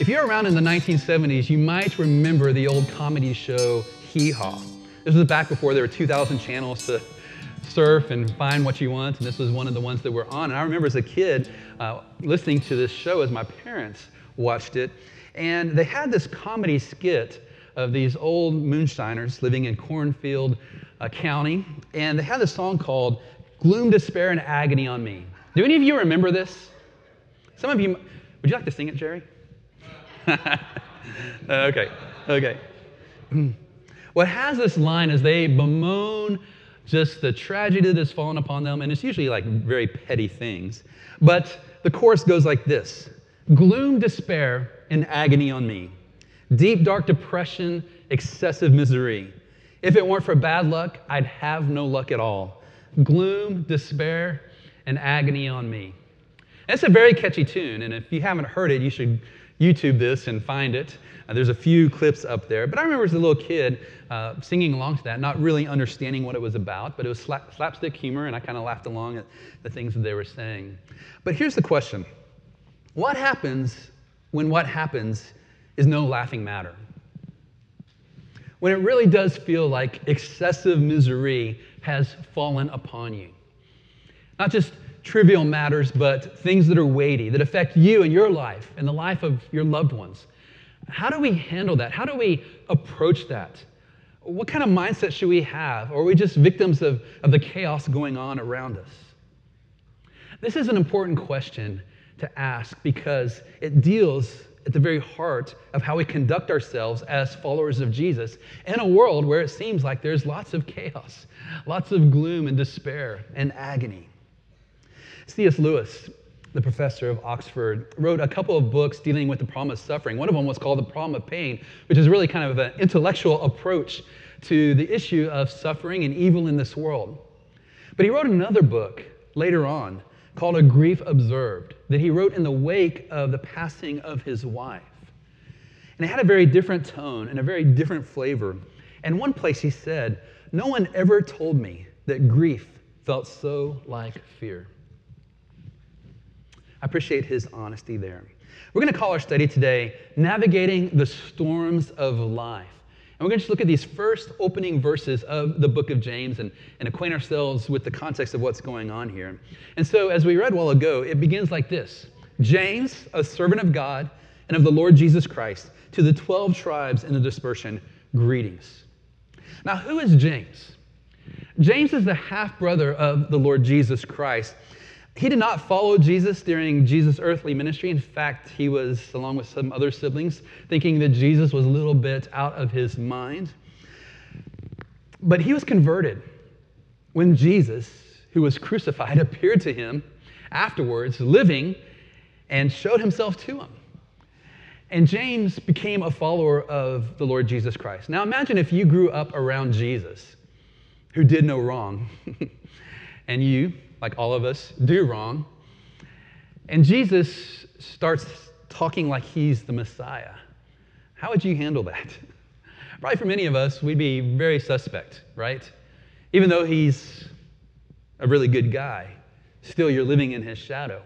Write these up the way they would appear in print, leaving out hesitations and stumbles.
If you're around in the 1970s, you might remember the old comedy show Hee Haw. This was back before there were 2,000 channels to surf and find what you want, and this was one of the ones that were on. And I remember as a kid listening to this show as my parents watched it, and they had this comedy skit of these old moonshiners living in Cornfield County, and they had this song called Gloom, Despair, and Agony on Me. Do any of you remember this? Some of you, would you like to sing it, Jerry? Okay. What has this line is they bemoan just the tragedy that has fallen upon them, and it's usually like very petty things. But the chorus goes like this: gloom, despair, and agony on me. Deep, dark depression, excessive misery. If it weren't for bad luck, I'd have no luck at all. Gloom, despair, and agony on me. It's a very catchy tune, and if you haven't heard it, you should YouTube this and find it. There's a few clips up there. But I remember as a little kid singing along to that, not really understanding what it was about, but it was slapstick humor, and I kind of laughed along at the things that they were saying. But here's the question. What happens when what happens is no laughing matter? When it really does feel like excessive misery has fallen upon you? Not just trivial matters, but things that are weighty, that affect you and your life and the life of your loved ones. How do we handle that? How do we approach that? What kind of mindset should we have? Or are we just victims of the chaos going on around us? This is an important question to ask because it deals at the very heart of how we conduct ourselves as followers of Jesus in a world where it seems like there's lots of chaos, lots of gloom and despair and agony. C.S. Lewis, the professor of Oxford, wrote a couple of books dealing with the problem of suffering. One of them was called The Problem of Pain, which is really kind of an intellectual approach to the issue of suffering and evil in this world. But he wrote another book later on called A Grief Observed that he wrote in the wake of the passing of his wife. And it had a very different tone and a very different flavor. And one place he said, "No one ever told me that grief felt so like fear." I appreciate his honesty there. We're going to call our study today, Navigating the Storms of Life. And we're going to just look at these first opening verses of the book of James and acquaint ourselves with the context of what's going on here. And so, as we read a while ago, it begins like this. James, a servant of God and of the Lord Jesus Christ, to the 12 tribes in the dispersion, greetings. Now, who is James? James is the half-brother of the Lord Jesus Christ. He did not follow Jesus during Jesus' earthly ministry. In fact, he was, along with some other siblings, thinking that Jesus was a little bit out of his mind. But he was converted when Jesus, who was crucified, appeared to him afterwards, living, and showed himself to him. And James became a follower of the Lord Jesus Christ. Now imagine if you grew up around Jesus, who did no wrong, and you, like all of us, do wrong. And Jesus starts talking like he's the Messiah. How would you handle that? Probably for many of us, we'd be very suspect, right? Even though he's a really good guy, still you're living in his shadow.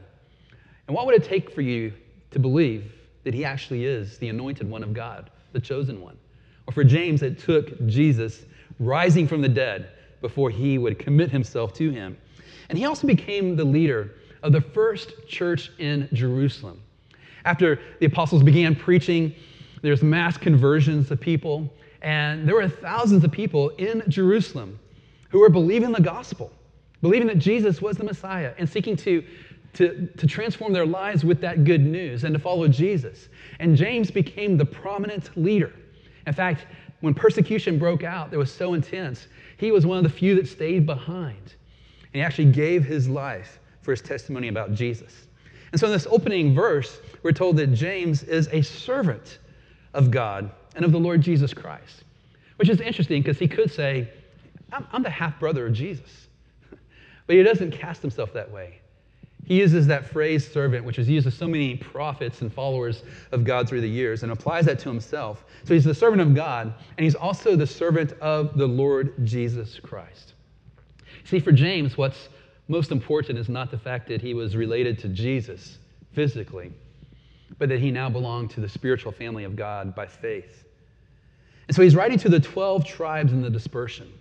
And what would it take for you to believe that he actually is the anointed one of God, the chosen one? Or for James, it took Jesus rising from the dead before he would commit himself to him. And he also became the leader of the first church in Jerusalem. After the apostles began preaching, there's mass conversions of people, and there were thousands of people in Jerusalem who were believing the gospel, believing that Jesus was the Messiah, and seeking to transform their lives with that good news and to follow Jesus. And James became the prominent leader. In fact, when persecution broke out, that was so intense, he was one of the few that stayed behind. And he actually gave his life for his testimony about Jesus. And so in this opening verse, we're told that James is a servant of God and of the Lord Jesus Christ, which is interesting because he could say, I'm the half-brother of Jesus. But he doesn't cast himself that way. He uses that phrase servant, which is used of so many prophets and followers of God through the years, and applies that to himself. So he's the servant of God, and he's also the servant of the Lord Jesus Christ. See, for James, what's most important is not the fact that he was related to Jesus physically, but that he now belonged to the spiritual family of God by faith. And so he's writing to the 12 tribes in the dispersion.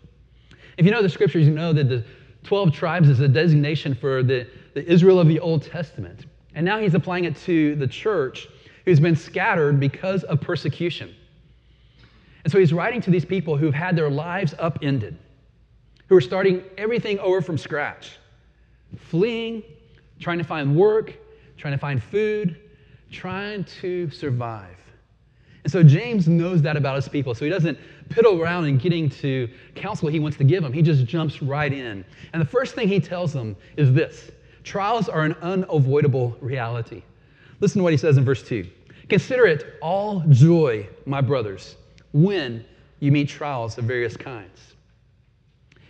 If you know the scriptures, you know that the 12 tribes is a designation for the Israel of the Old Testament. And now he's applying it to the church who's been scattered because of persecution. And so he's writing to these people who've had their lives upended, who are starting everything over from scratch, fleeing, trying to find work, trying to find food, trying to survive. And so James knows that about his people, so he doesn't piddle around in getting to counsel he wants to give them. He just jumps right in. And the first thing he tells them is this: trials are an unavoidable reality. Listen to what he says in verse 2. Consider it all joy, my brothers, when you meet trials of various kinds.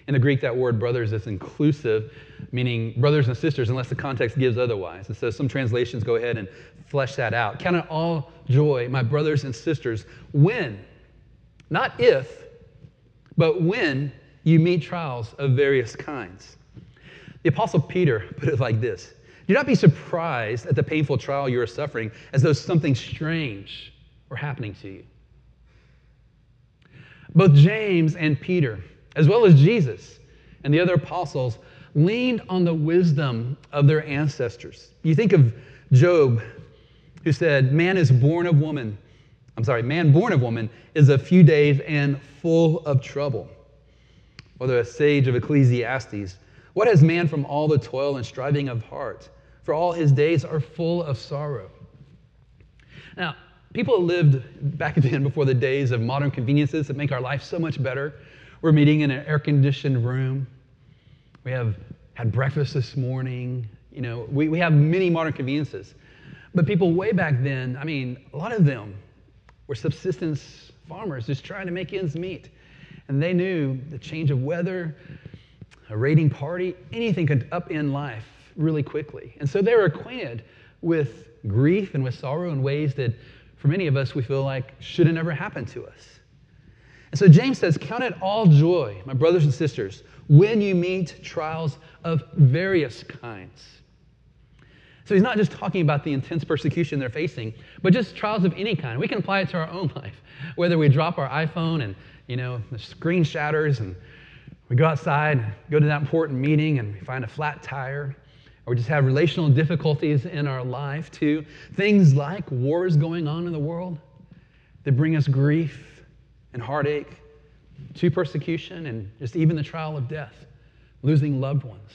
In the Greek, that word brothers is inclusive, meaning brothers and sisters, unless the context gives otherwise. And so some translations go ahead and flesh that out. Count it all joy, my brothers and sisters, when, not if, but when you meet trials of various kinds. The Apostle Peter put it like this: do not be surprised at the painful trial you are suffering, as though something strange were happening to you. Both James and Peter, as well as Jesus and the other apostles, leaned on the wisdom of their ancestors. You think of Job, who said, man born of woman is a few days and full of trouble. Or the sage of Ecclesiastes, what has man from all the toil and striving of heart? For all his days are full of sorrow. Now, people lived back then before the days of modern conveniences that make our life so much better. We're meeting in an air-conditioned room. We have had breakfast this morning. You know, we have many modern conveniences. But people way back then, a lot of them were subsistence farmers just trying to make ends meet. And they knew the change of weather, a raiding party, anything could upend life really quickly. And so they were acquainted with grief and with sorrow in ways that, for many of us, we feel like should have never happened to us. And so James says, count it all joy, my brothers and sisters, when you meet trials of various kinds. So he's not just talking about the intense persecution they're facing, but just trials of any kind. We can apply it to our own life, whether we drop our iPhone and, the screen shatters, and we go outside and go to that important meeting and we find a flat tire, or we just have relational difficulties in our life, to things like wars going on in the world that bring us grief and heartache, to persecution, and just even the trial of death, losing loved ones.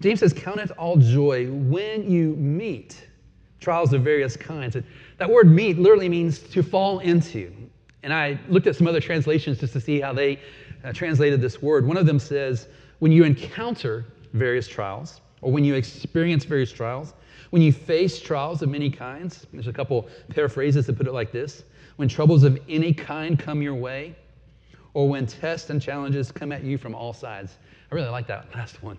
James says, count it all joy when you meet trials of various kinds. And that word meet literally means to fall into. And I looked at some other translations just to see how they translated this word. One of them says, when you encounter various trials, or when you experience various trials, when you face trials of many kinds. There's a couple paraphrases that put it like this: when troubles of any kind come your way, or when tests and challenges come at you from all sides. I really like that last one.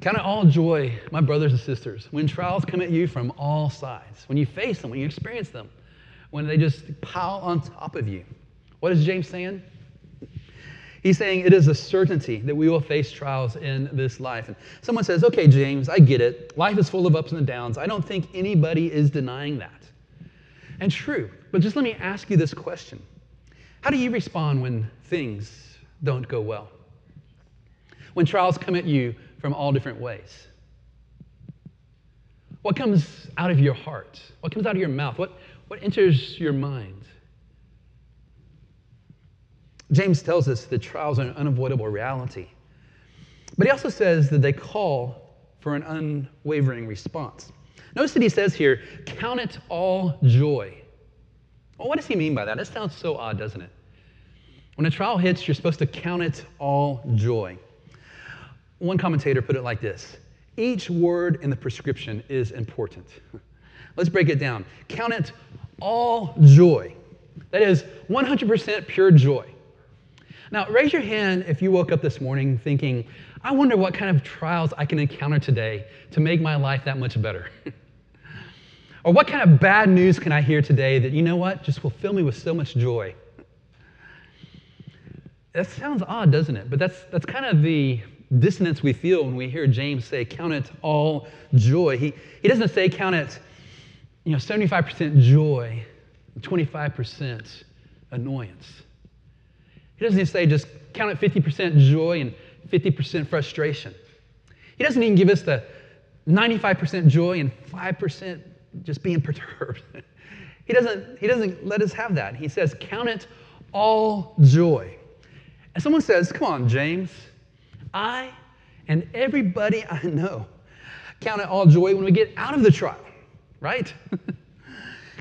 Count it all joy, my brothers and sisters, when trials come at you from all sides, when you face them, when you experience them, when they just pile on top of you. What is James saying? He's saying it is a certainty that we will face trials in this life. And someone says, okay, James, I get it. Life is full of ups and downs. I don't think anybody is denying that. And true, but just let me ask you this question. How do you respond when things don't go well? When trials come at you from all different ways? What comes out of your heart? What comes out of your mouth? What enters your mind? James tells us that trials are an unavoidable reality. But he also says that they call for an unwavering response. Notice that he says here, count it all joy. Well, what does he mean by that? That sounds so odd, doesn't it? When a trial hits, you're supposed to count it all joy. One commentator put it like this: each word in the prescription is important. Let's break it down. Count it all joy. That is 100% pure joy. Now, raise your hand if you woke up this morning thinking, I wonder what kind of trials I can encounter today to make my life that much better. Or what kind of bad news can I hear today that, just will fill me with so much joy? That sounds odd, doesn't it? But that's kind of the dissonance we feel when we hear James say, count it all joy. He doesn't say count it, 75% joy, 25% annoyance. He doesn't say just count it 50% joy and 50% frustration. He doesn't even give us the 95% joy and 5% just being perturbed. He doesn't let us have that. He says, count it all joy. And someone says, come on, James, I and everybody I know count it all joy when we get out of the trial, right?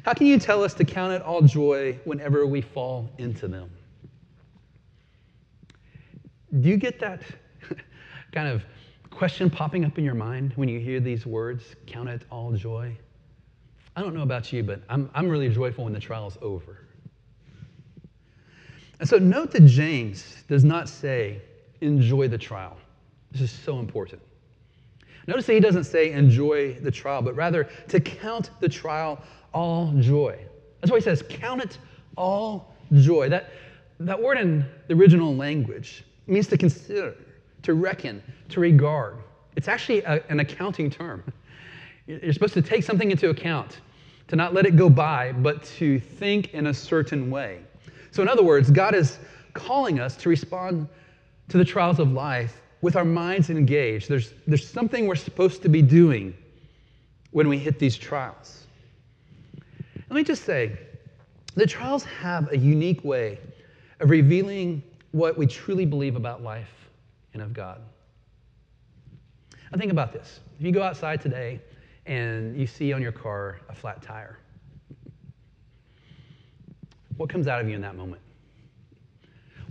How can you tell us to count it all joy whenever we fall into them? Do you get that kind of question popping up in your mind when you hear these words, count it all joy? I don't know about you, but I'm really joyful when the trial's over. And so note that James does not say, enjoy the trial. This is so important. Notice that he doesn't say enjoy the trial, but rather to count the trial all joy. That's why he says count it all joy. That word in the original language means to consider, to reckon, to regard. It's actually an accounting term. You're supposed to take something into account, to not let it go by, but to think in a certain way. So in other words, God is calling us to respond to the trials of life with our minds engaged. There's something we're supposed to be doing when we hit these trials. Let me just say, the trials have a unique way of revealing what we truly believe about life and of God. Now think about this. If you go outside today and you see on your car a flat tire, what comes out of you in that moment?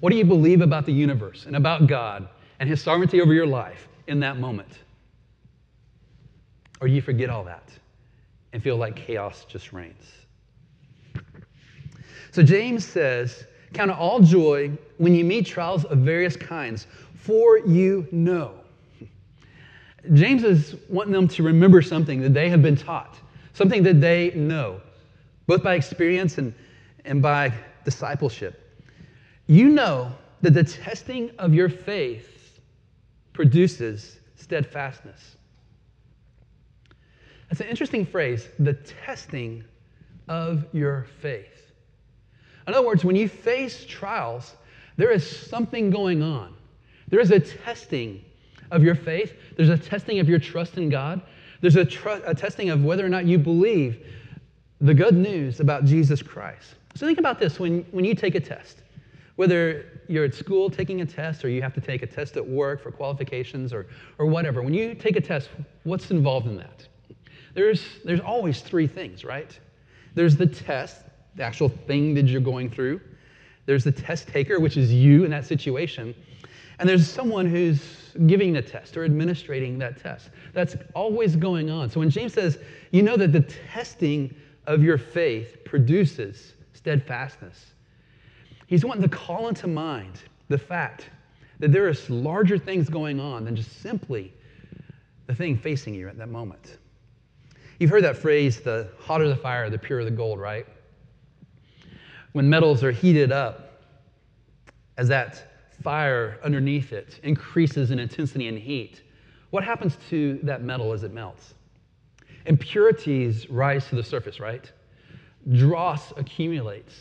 What do you believe about the universe and about God and His sovereignty over your life in that moment? Or do you forget all that and feel like chaos just reigns? So James says, count it all joy when you meet trials of various kinds, for you know. James is wanting them to remember something that they have been taught, something that they know, both by experience and by discipleship. You know that the testing of your faith produces steadfastness. That's an interesting phrase, the testing of your faith. In other words, when you face trials, there is something going on. There is a testing of your faith. There's a testing of your trust in God. There's a testing of whether or not you believe the good news about Jesus Christ. So think about this when you take a test. Whether you're at school taking a test or you have to take a test at work for qualifications or whatever, when you take a test, what's involved in that? There's always three things, right? There's the test, the actual thing that you're going through. There's the test taker, which is you in that situation. And there's someone who's giving the test or administrating that test. That's always going on. So when James says, you know that the testing of your faith produces steadfastness, he's wanting to call into mind the fact that there is larger things going on than just simply the thing facing you at that moment. You've heard that phrase, the hotter the fire, the purer the gold, right? When metals are heated up, as that fire underneath it increases in intensity and heat, what happens to that metal as it melts? Impurities rise to the surface, right? Dross accumulates.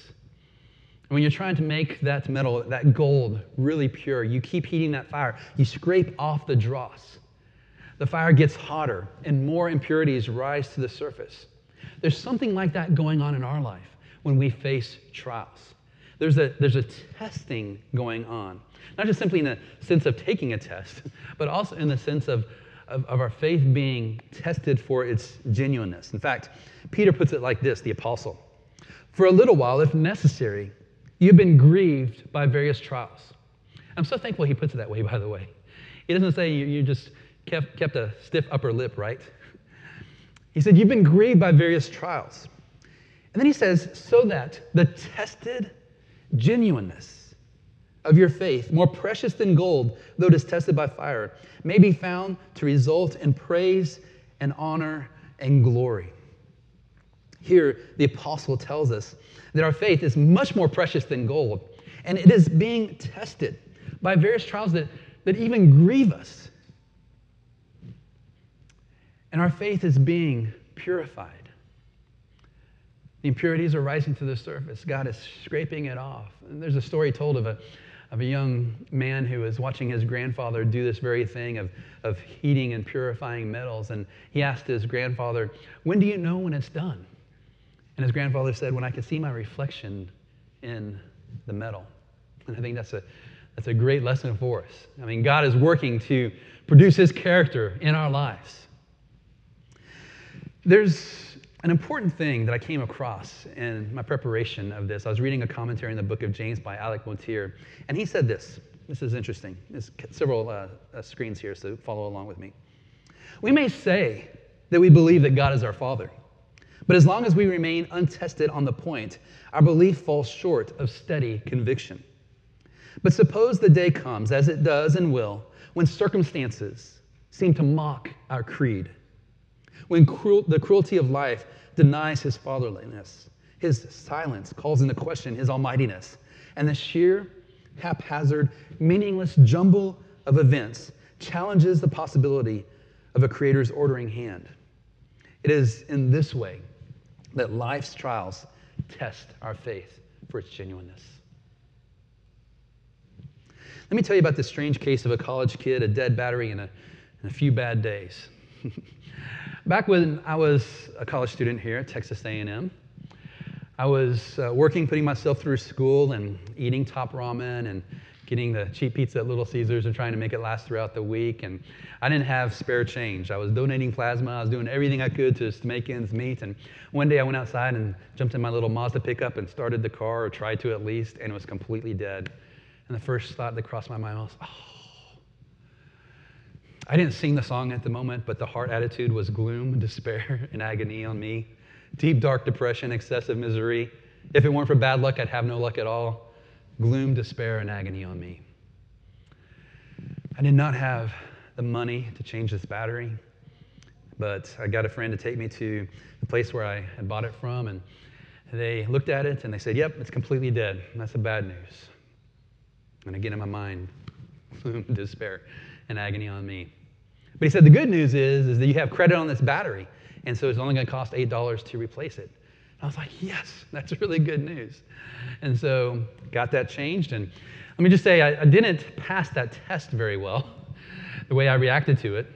And when you're trying to make that metal, that gold, really pure, you keep heating that fire. You scrape off the dross. The fire gets hotter, and more impurities rise to the surface. There's something like that going on in our life when we face trials. There's a testing going on, not just simply in the sense of taking a test, but also in the sense of our faith being tested for its genuineness. In fact, Peter puts it like this, the apostle. For a little while, if necessary, you've been grieved by various trials. I'm so thankful he puts it that way, by the way. He doesn't say you just kept a stiff upper lip, right? He said, you've been grieved by various trials. And then he says, so that the tested genuineness of your faith, more precious than gold, though it is tested by fire, may be found to result in praise and honor and glory. Here, the apostle tells us that our faith is much more precious than gold, and it is being tested by various trials that, that even grieve us. And our faith is being purified. The impurities are rising to the surface. God is scraping it off. And there's a story told of a young man who was watching his grandfather do this very thing of heating and purifying metals. And he asked his grandfather, "When do you know when it's done?" And his grandfather said, "When I can see my reflection in the metal." And I think that's a great lesson for us. I mean, God is working to produce his character in our lives. There's an important thing that I came across in my preparation of this. I was reading a commentary in the book of James by Alec Montier, and he said this. This is interesting. There's several screens here, so follow along with me. "We may say that we believe that God is our Father, but as long as we remain untested on the point, our belief falls short of steady conviction. But suppose the day comes, as it does and will, when circumstances seem to mock our creed, when the cruelty of life denies his fatherliness, his silence calls into question his almightiness, and the sheer, haphazard, meaningless jumble of events challenges the possibility of a creator's ordering hand. It is in this way that life's trials test our faith for its genuineness." Let me tell you about this strange case of a college kid, a dead battery, and a few bad days. Back when I was a college student here at Texas A&M, I was working, putting myself through school and eating top ramen and getting the cheap pizza at Little Caesars and trying to make it last throughout the week. And I didn't have spare change. I was donating plasma. I was doing everything I could to make ends meet. And one day I went outside and jumped in my little Mazda pickup and started the car, or tried to at least, and it was completely dead. And the first thought that crossed my mind was, oh. I didn't sing the song at the moment, but the heart attitude was gloom, despair, and agony on me. Deep, dark depression, excessive misery. If it weren't for bad luck, I'd have no luck at all. Gloom, despair, and agony on me. I did not have the money to change this battery, but I got a friend to take me to the place where I had bought it from, and they looked at it, and they said, "Yep, it's completely dead." And that's the bad news. And again, in my mind, gloom, despair, and agony on me. But he said, the good news is that you have credit on this battery, and so it's only going to cost $8 to replace it. I was like, yes, that's really good news. And so got that changed. And let me just say, I didn't pass that test very well, the way I reacted to it.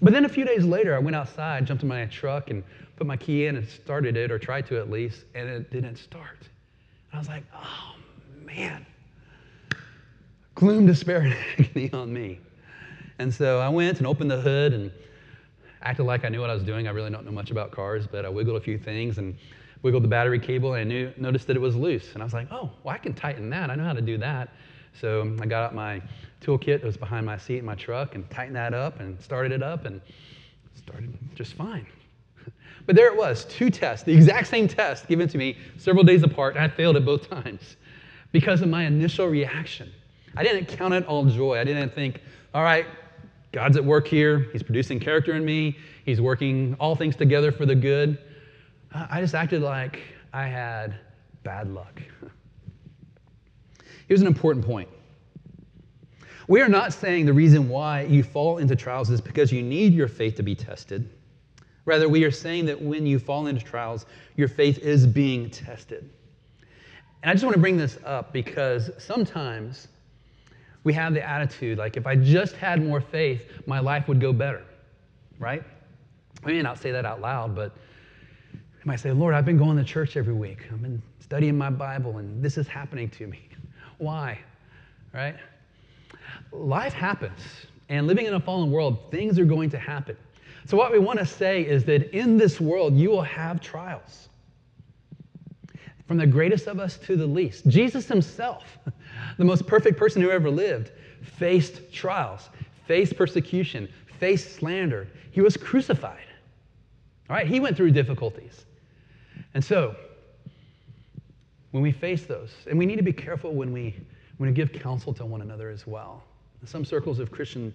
But then a few days later, I went outside, jumped in my truck, and put my key in and started it, or tried to at least, and it didn't start. And I was like, oh, man. Gloom, despair, and agony on me. And so I went and opened the hood and acted like I knew what I was doing. I really don't know much about cars, but I wiggled a few things and wiggled the battery cable, and I noticed that it was loose. And I was like, oh, well, I can tighten that. I know how to do that. So I got out my toolkit that was behind my seat in my truck and tightened that up and started it up, and started just fine. But there it was, two tests, the exact same test given to me several days apart, and I failed at both times because of my initial reaction. I didn't count it all joy. I didn't think, all right, God's at work here. He's producing character in me. He's working all things together for the good. I just acted like I had bad luck. Here's an important point. We are not saying the reason why you fall into trials is because you need your faith to be tested. Rather, we are saying that when you fall into trials, your faith is being tested. And I just want to bring this up because sometimes we have the attitude, like, if I just had more faith, my life would go better, right? We may not say that out loud, but I might say, Lord, I've been going to church every week. I've been studying my Bible, and this is happening to me. Why? Right? Life happens, and living in a fallen world, things are going to happen. So what we want to say is that in this world, you will have trials. From the greatest of us to the least. Jesus himself, the most perfect person who ever lived, faced trials, faced persecution, faced slander. He was crucified. All right, he went through difficulties. And so, when we face those, and we need to be careful when we give counsel to one another as well. In some circles of Christian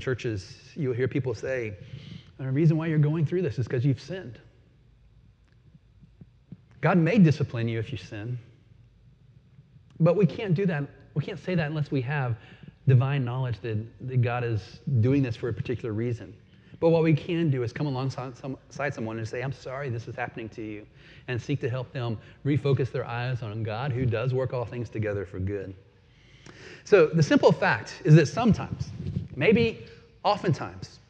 churches, you'll hear people say, the reason why you're going through this is because you've sinned. God may discipline you if you sin, but we can't do that. We can't say that unless we have divine knowledge that God is doing this for a particular reason. But what we can do is come alongside someone and say, I'm sorry this is happening to you, and seek to help them refocus their eyes on God, who does work all things together for good. So the simple fact is that sometimes, maybe oftentimes,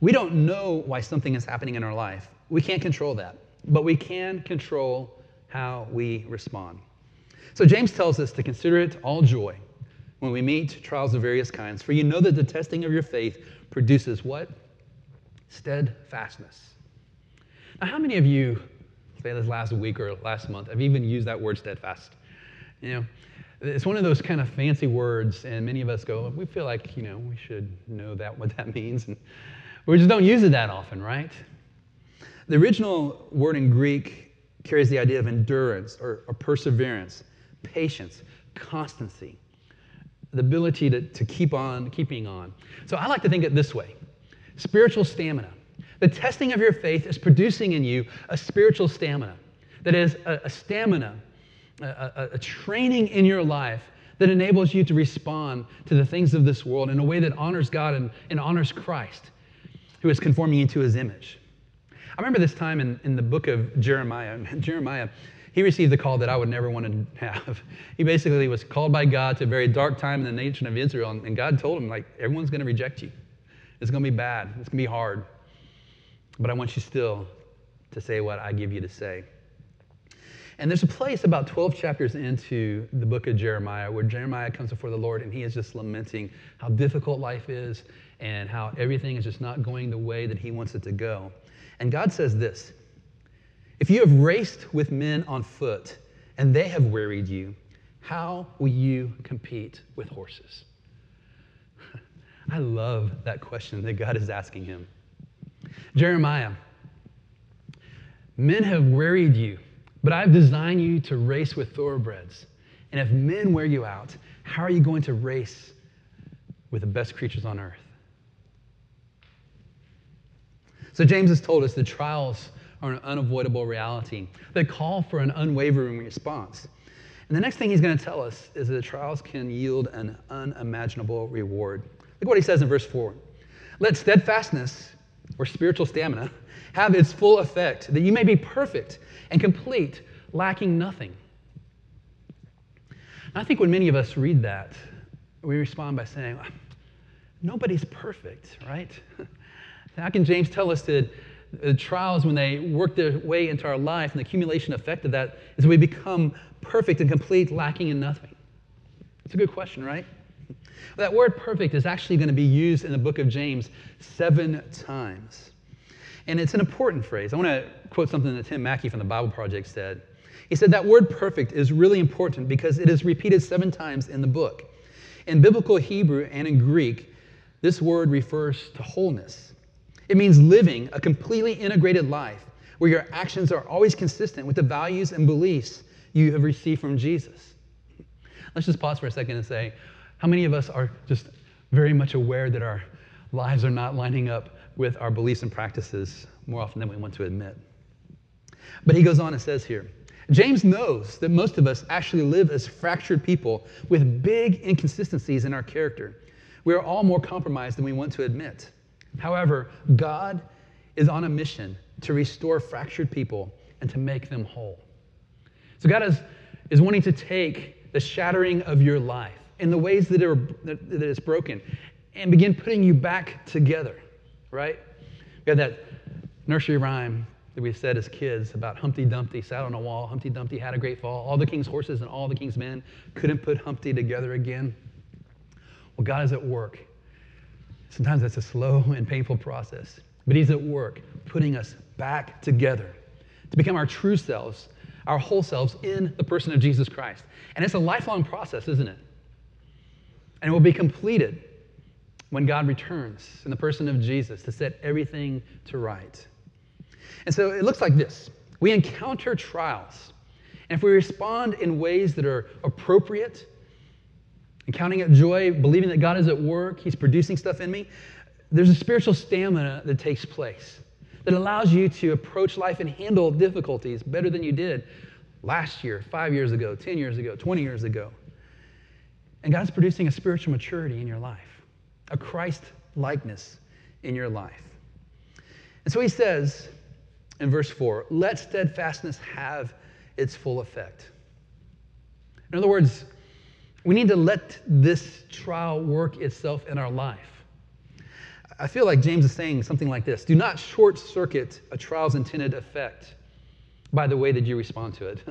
we don't know why something is happening in our life. We can't control that, but we can control how we respond. So James tells us to consider it all joy when we meet trials of various kinds, for you know that the testing of your faith produces what? Steadfastness. Now, how many of you, say this last week or last month, have even used that word steadfast? You know, it's one of those kind of fancy words, and many of us go, we feel like, you know, we should know that what that means, and we just don't use it that often, right? The original word in Greek carries the idea of endurance or perseverance, patience, constancy, the ability to keep on keeping on. So I like to think it this way. Spiritual stamina. The testing of your faith is producing in you a spiritual stamina. That is a stamina, a training in your life that enables you to respond to the things of this world in a way that honors God and honors Christ, who is conforming you to his image. I remember this time in the book of Jeremiah. Jeremiah, he received the call that I would never want to have. He basically was called by God to a very dark time in the nation of Israel, and God told him, like, everyone's going to reject you. It's going to be bad. It's going to be hard. But I want you still to say what I give you to say. And there's a place about 12 chapters into the book of Jeremiah where Jeremiah comes before the Lord and he is just lamenting how difficult life is and how everything is just not going the way that he wants it to go. And God says this, if you have raced with men on foot and they have wearied you, how will you compete with horses? I love that question that God is asking him. Jeremiah, men have wearied you, but I've designed you to race with thoroughbreds. And if men wear you out, how are you going to race with the best creatures on earth? So James has told us that trials are an unavoidable reality. They call for an unwavering response. And the next thing he's going to tell us is that trials can yield an unimaginable reward. Look what he says in verse 4. Let steadfastness, or spiritual stamina, have its full effect, that you may be perfect and complete, lacking nothing. And I think when many of us read that, we respond by saying, nobody's perfect, right? How can James tell us that the trials, when they work their way into our life, and the accumulation effect of that is that we become perfect and complete, lacking in nothing? It's a good question, right? That word perfect is actually going to be used in the book of James 7 times. And it's an important phrase. I want to quote something that Tim Mackie from the Bible Project said. He said that word perfect is really important because it is repeated 7 times in the book. In biblical Hebrew and in Greek, this word refers to wholeness. It means living a completely integrated life where your actions are always consistent with the values and beliefs you have received from Jesus. Let's just pause for a second and say, how many of us are just very much aware that our lives are not lining up with our beliefs and practices more often than we want to admit? But he goes on and says here, James knows that most of us actually live as fractured people with big inconsistencies in our character. We are all more compromised than we want to admit. However, God is on a mission to restore fractured people and to make them whole. So God is wanting to take the shattering of your life in the ways that it's broken, and begin putting you back together, right? We have that nursery rhyme that we said as kids about Humpty Dumpty sat on a wall, Humpty Dumpty had a great fall, all the king's horses and all the king's men couldn't put Humpty together again. Well, God is at work. Sometimes that's a slow and painful process, but he's at work putting us back together to become our true selves, our whole selves in the person of Jesus Christ. And it's a lifelong process, isn't it? And it will be completed when God returns in the person of Jesus to set everything to right. And so it looks like this. We encounter trials. And if we respond in ways that are appropriate, and counting it joy, believing that God is at work, he's producing stuff in me, there's a spiritual stamina that takes place that allows you to approach life and handle difficulties better than you did last year, 5 years ago, 10 years ago, 20 years ago. And God's producing a spiritual maturity in your life, a Christ likeness in your life. And so he says in verse 4, let steadfastness have its full effect. In other words, we need to let this trial work itself in our life. I feel like James is saying something like this. Do not short-circuit a trial's intended effect by the way that you respond to it.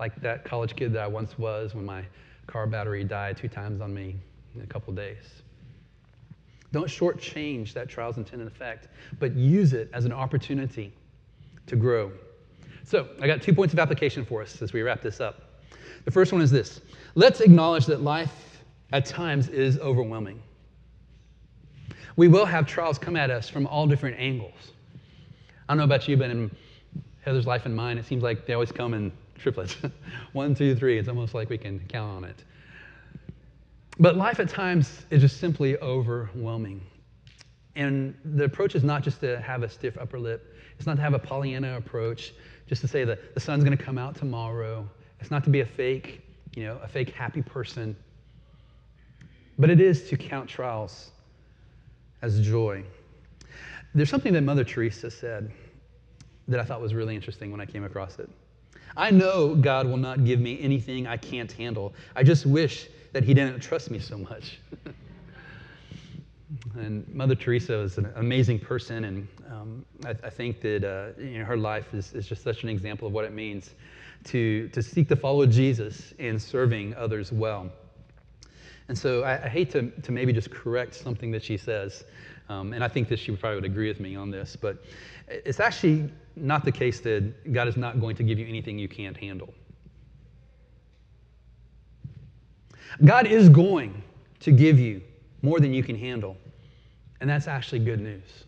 Like that college kid that I once was when my car battery died 2 times on me in a couple days. Don't shortchange that trial's intended effect, but use it as an opportunity to grow. So I got 2 points of application for us as we wrap this up. The first one is this. Let's acknowledge that life at times is overwhelming. We will have trials come at us from all different angles. I don't know about you, but in Heather's life and mine, it seems like they always come in triplets. 1, 2, 3. It's almost like we can count on it. But life at times is just simply overwhelming. And the approach is not just to have a stiff upper lip. It's not to have a Pollyanna approach, just to say that the sun's going to come out tomorrow. It's not to be a fake happy person. But it is to count trials as joy. There's something that Mother Teresa said that I thought was really interesting when I came across it. I know God will not give me anything I can't handle. I just wish that he didn't trust me so much. And Mother Teresa is an amazing person, and I think that her life is just such an example of what it means to seek to follow Jesus in serving others well. And so I hate to maybe just correct something that she says, and I think that she probably would agree with me on this, but it's actually not the case that God is not going to give you anything you can't handle. God is going to give you more than you can handle. And that's actually good news.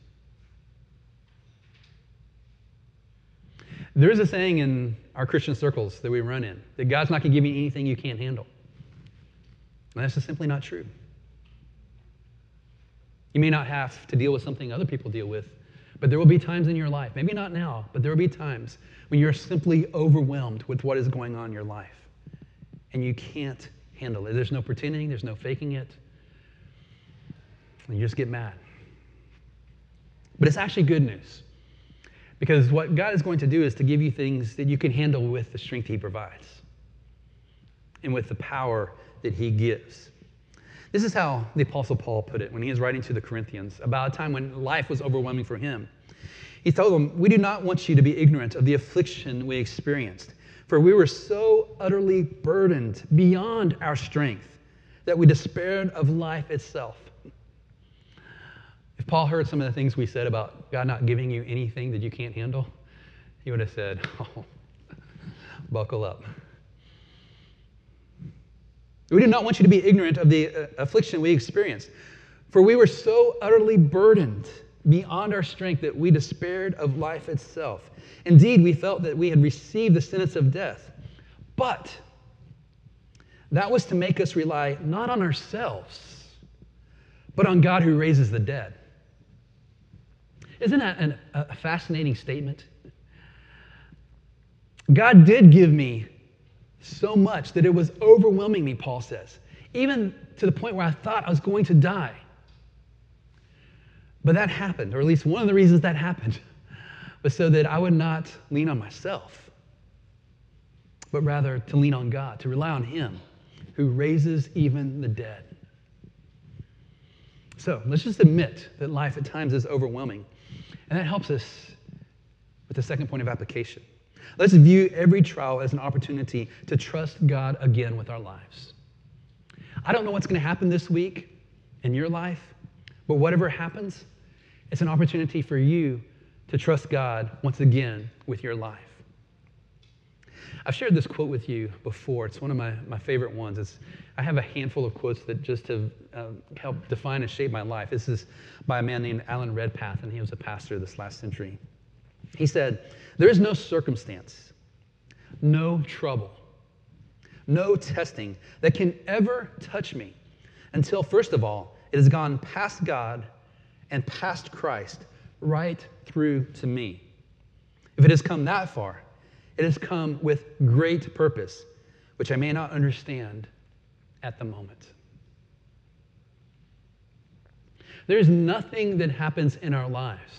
There is a saying in our Christian circles that we run in, that God's not going to give you anything you can't handle. And that's just simply not true. You may not have to deal with something other people deal with, but there will be times in your life, maybe not now, but there will be times when you're simply overwhelmed with what is going on in your life. And you can't handle it. There's no pretending, there's no faking it. And you just get mad. But it's actually good news. Because what God is going to do is to give you things that you can handle with the strength he provides. And with the power that he gives. This is how the Apostle Paul put it when he was writing to the Corinthians about a time when life was overwhelming for him. He told them, we do not want you to be ignorant of the affliction we experienced. For we were so utterly burdened beyond our strength that we despaired of life itself. If Paul heard some of the things we said about God not giving you anything that you can't handle, he would have said, oh, buckle up. We do not want you to be ignorant of the affliction we experienced, for we were so utterly burdened beyond our strength that we despaired of life itself. Indeed, we felt that we had received the sentence of death, but that was to make us rely not on ourselves, but on God who raises the dead. Isn't that a fascinating statement? God did give me so much that it was overwhelming me, Paul says, even to the point where I thought I was going to die. But that happened, or at least one of the reasons that happened, was so that I would not lean on myself, but rather to lean on God, to rely on him who raises even the dead. So let's just admit that life at times is overwhelming. And that helps us with the second point of application. Let's view every trial as an opportunity to trust God again with our lives. I don't know what's going to happen this week in your life, but whatever happens, it's an opportunity for you to trust God once again with your life. I've shared this quote with you before. It's one of my favorite ones. I have a handful of quotes that just have helped define and shape my life. This is by a man named Alan Redpath, and he was a pastor this last century. He said, there is no circumstance, no trouble, no testing that can ever touch me until, first of all, it has gone past God and past Christ right through to me. If it has come that far, it has come with great purpose, which I may not understand at the moment. There's nothing that happens in our lives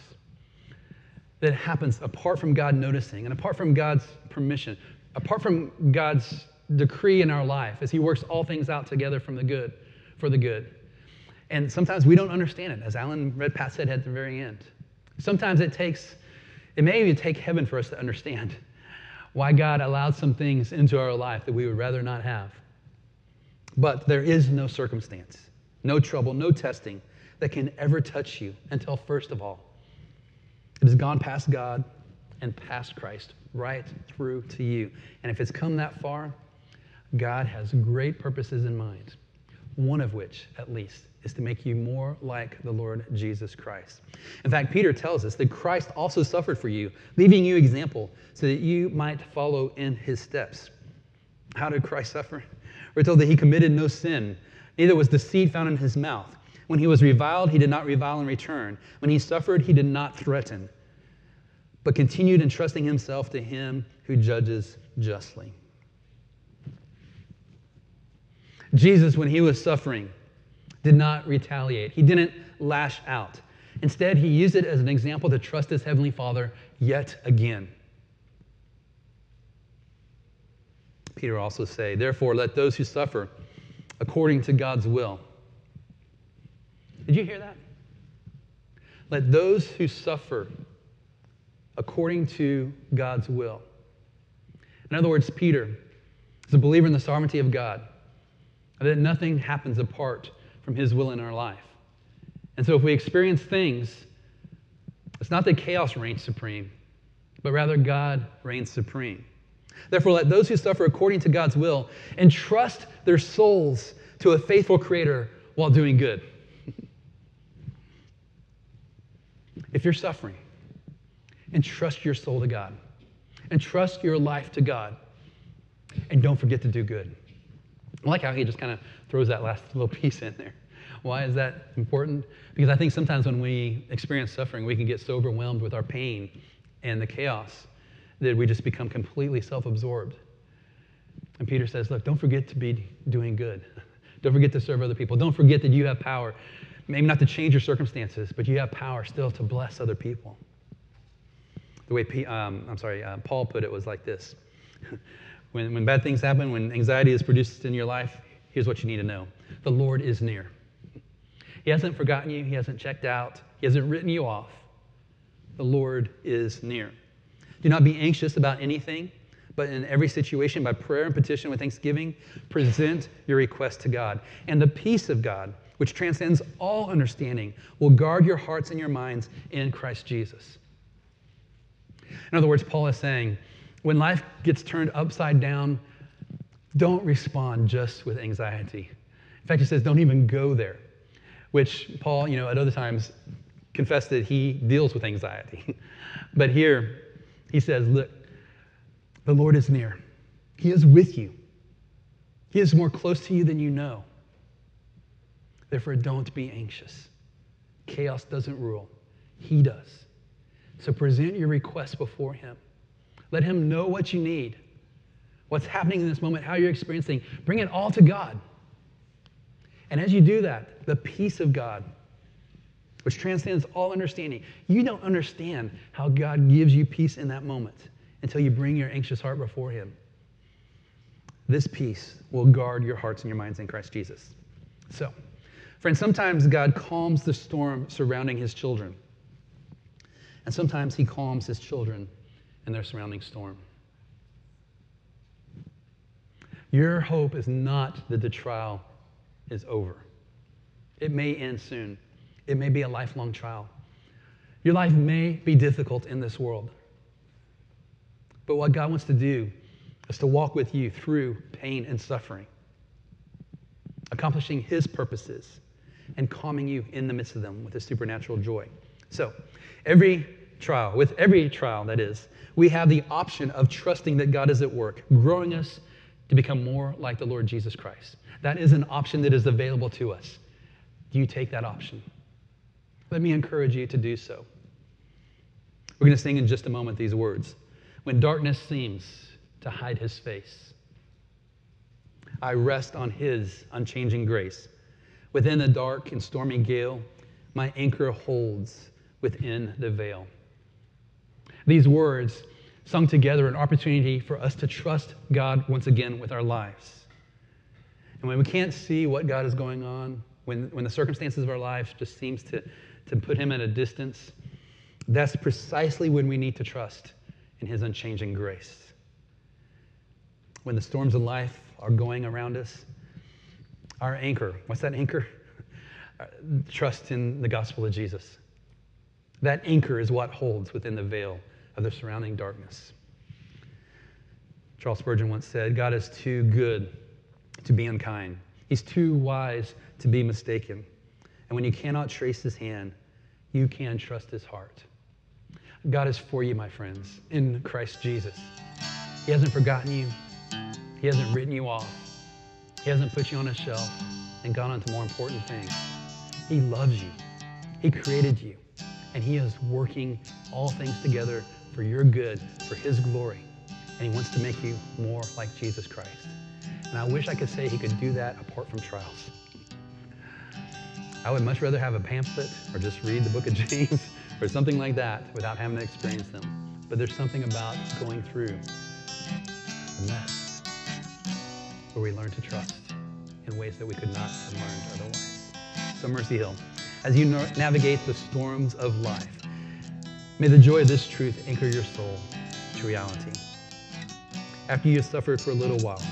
that happens apart from God noticing and apart from God's permission, apart from God's decree in our life as he works all things out together from the good, for the good. And sometimes we don't understand it, as Alan Redpath said at the very end. Sometimes it may even take heaven for us to understand why God allowed some things into our life that we would rather not have. But there is no circumstance, no trouble, no testing that can ever touch you until, first of all, it has gone past God and past Christ, right through to you. And if it's come that far, God has great purposes in mind, one of which, at least, is to make you more like the Lord Jesus Christ. In fact, Peter tells us that Christ also suffered for you, leaving you example so that you might follow in his steps. How did Christ suffer? We're told that he committed no sin, neither was deceit found in his mouth. When he was reviled, he did not revile in return. When he suffered, he did not threaten, but continued entrusting himself to him who judges justly. Jesus, when he was suffering, did not retaliate. He didn't lash out. Instead, he used it as an example to trust his heavenly Father yet again. Peter also says, therefore, let those who suffer according to God's will. Did you hear that? Let those who suffer according to God's will. In other words, Peter is a believer in the sovereignty of God, that nothing happens apart from his will in our life. And so if we experience things, it's not that chaos reigns supreme, but rather God reigns supreme. Therefore, let those who suffer according to God's will entrust their souls to a faithful Creator while doing good. If you're suffering, entrust your soul to God. Entrust your life to God. And don't forget to do good. I like how he just kind of throws that last little piece in there. Why is that important? Because I think sometimes when we experience suffering, we can get so overwhelmed with our pain and the chaos that we just become completely self-absorbed. And Peter says, look, don't forget to be doing good. Don't forget to serve other people. Don't forget that you have power, maybe not to change your circumstances, but you have power still to bless other people. The way Paul put it was like this. When bad things happen, when anxiety is produced in your life, here's what you need to know. The Lord is near. He hasn't forgotten you. He hasn't checked out. He hasn't written you off. The Lord is near. Do not be anxious about anything, but in every situation, by prayer and petition with thanksgiving, present your request to God. And the peace of God, which transcends all understanding, will guard your hearts and your minds in Christ Jesus. In other words, Paul is saying, when life gets turned upside down, don't respond just with anxiety. In fact, he says, don't even go there, which Paul, at other times confessed that he deals with anxiety. But here he says, look, the Lord is near. He is with you. He is more close to you than you know. Therefore, don't be anxious. Chaos doesn't rule. He does. So present your request before him. Let him know what you need, what's happening in this moment, how you're experiencing. Bring it all to God. And as you do that, the peace of God, which transcends all understanding. You don't understand how God gives you peace in that moment until you bring your anxious heart before him. This peace will guard your hearts and your minds in Christ Jesus. So, friends, sometimes God calms the storm surrounding his children. And sometimes he calms his children and their surrounding storm. Your hope is not that the trial is over. It may end soon. It may be a lifelong trial. Your life may be difficult in this world. But what God wants to do is to walk with you through pain and suffering, accomplishing his purposes and calming you in the midst of them with a supernatural joy. So, with every trial, we have the option of trusting that God is at work, growing us to become more like the Lord Jesus Christ. That is an option that is available to us. Do you take that option? Let me encourage you to do so. We're going to sing in just a moment these words. When darkness seems to hide his face, I rest on his unchanging grace. Within the dark and stormy gale, my anchor holds within the veil. These words sung together an opportunity for us to trust God once again with our lives. And when we can't see what God is going on, when the circumstances of our lives just seems to put him at a distance, that's precisely when we need to trust in his unchanging grace. When the storms of life are going around us, our anchor, what's that anchor? Trust in the gospel of Jesus. That anchor is what holds within the veil of the surrounding darkness. Charles Spurgeon once said, God is too good to be unkind. He's too wise to be mistaken. And when you cannot trace his hand, you can trust his heart. God is for you, my friends, in Christ Jesus. He hasn't forgotten you. He hasn't written you off. He hasn't put you on a shelf and gone on to more important things. He loves you. He created you. And he is working all things together for your good, for his glory. And he wants to make you more like Jesus Christ. And I wish I could say he could do that apart from trials. I would much rather have a pamphlet or just read the book of James or something like that without having to experience them. But there's something about going through the mess where we learn to trust in ways that we could not have learned otherwise. So Mercy Hill, as you navigate the storms of life, may the joy of this truth anchor your soul to reality. After you have suffered for a little while,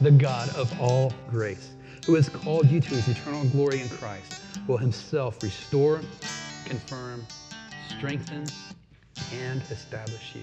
the God of all grace, who has called you to his eternal glory in Christ, will himself restore, confirm, strengthen, and establish you.